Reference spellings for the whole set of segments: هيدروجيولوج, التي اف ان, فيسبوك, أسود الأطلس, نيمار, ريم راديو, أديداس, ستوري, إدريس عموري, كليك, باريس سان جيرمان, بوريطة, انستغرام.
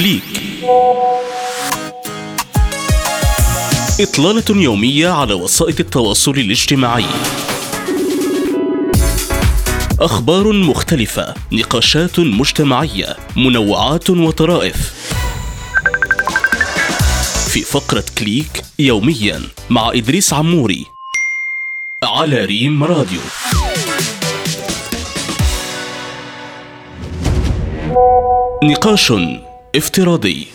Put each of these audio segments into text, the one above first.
كليك، إطلالة يومية على وسائل التواصل الاجتماعي، أخبار مختلفة، نقاشات مجتمعية، منوعات وطرائف في فقرة كليك يومياً مع إدريس عموري على ريم راديو. نقاش افتراضي.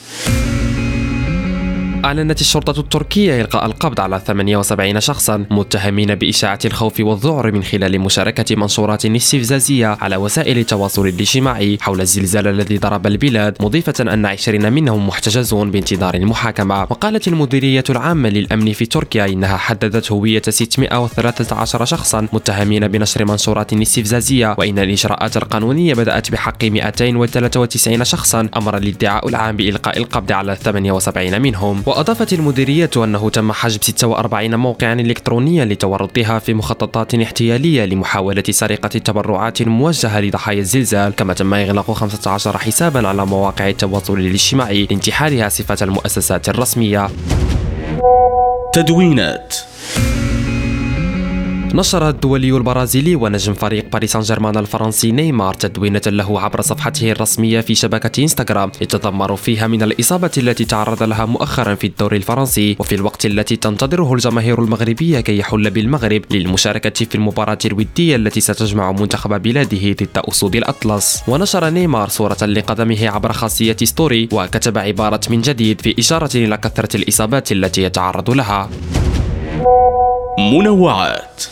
أعلنت الشرطة التركية إلقاء القبض على 78 شخصاً متهمين بإشاعة الخوف والذعر من خلال مشاركة منشورات استفزازية على وسائل التواصل الاجتماعي حول الزلزال الذي ضرب البلاد، مضيفة أن 20 منهم محتجزون بانتظار المحاكمة. وقالت المديرية العامة للأمن في تركيا إنها حددت هوية 613 شخصاً متهمين بنشر منشورات استفزازية، وإن الإجراءات القانونية بدأت بحق 293 شخصاً. أمر الادعاء العام بإلقاء القبض على 78 منهم. وأضافت المديرية أنه تم حجب 46 موقعاً إلكترونياً لتورطها في مخططات احتيالية لمحاولة سرقة التبرعات الموجهة لضحايا الزلزال، كما تم إغلاق 15 حساباً على مواقع التواصل الاجتماعي لانتحالها صفة المؤسسات الرسمية. تدوينات. نشر الدولي البرازيلي ونجم فريق باريس سان جيرمان الفرنسي نيمار تدوينة له عبر صفحته الرسمية في شبكة انستغرام يتذمر فيها من الإصابة التي تعرض لها مؤخرا في الدوري الفرنسي، وفي الوقت التي تنتظره الجماهير المغربية كي يحل بالمغرب للمشاركة في المباراة الودية التي ستجمع منتخب بلاده ضد أسود الأطلس. ونشر نيمار صورة لقدمه عبر خاصية ستوري وكتب عبارة من جديد في إشارة إلى كثرة الإصابات التي يتعرض لها. منوعات.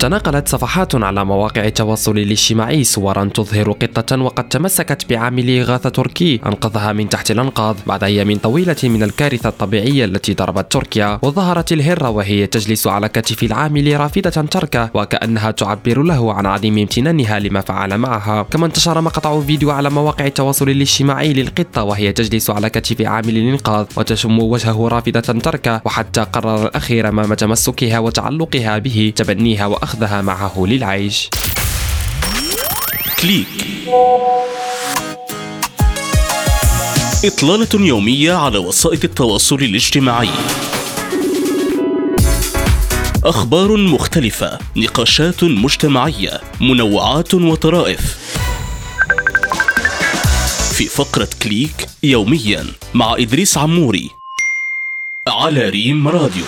تناقلت صفحات على مواقع التواصل الاجتماعي صورا تظهر قطة وقد تمسكت بعامل إغاثة تركي أنقذها من تحت الأنقاض بعد أيام طويلة من الكارثة الطبيعية التي ضربت تركيا. وظهرت الهرة وهي تجلس على كتف العامل رافضة تركه، وكأنها تعبر له عن عدم امتنانها لما فعل معها. كما انتشر مقطع فيديو على مواقع التواصل الاجتماعي للقطة وهي تجلس على كتف عامل الإنقاذ وتشم وجهه رافضة تركه، وحتى قرر الأخير أمام تمسكها وتعلقها به تبنيها أخذها معه للعيش. كليك، إطلالة يومية على وسائل التواصل الاجتماعي، أخبار مختلفة، نقاشات مجتمعية، منوعات وطرائف في فقرة كليك يومياً مع إدريس عموري على ريم راديو.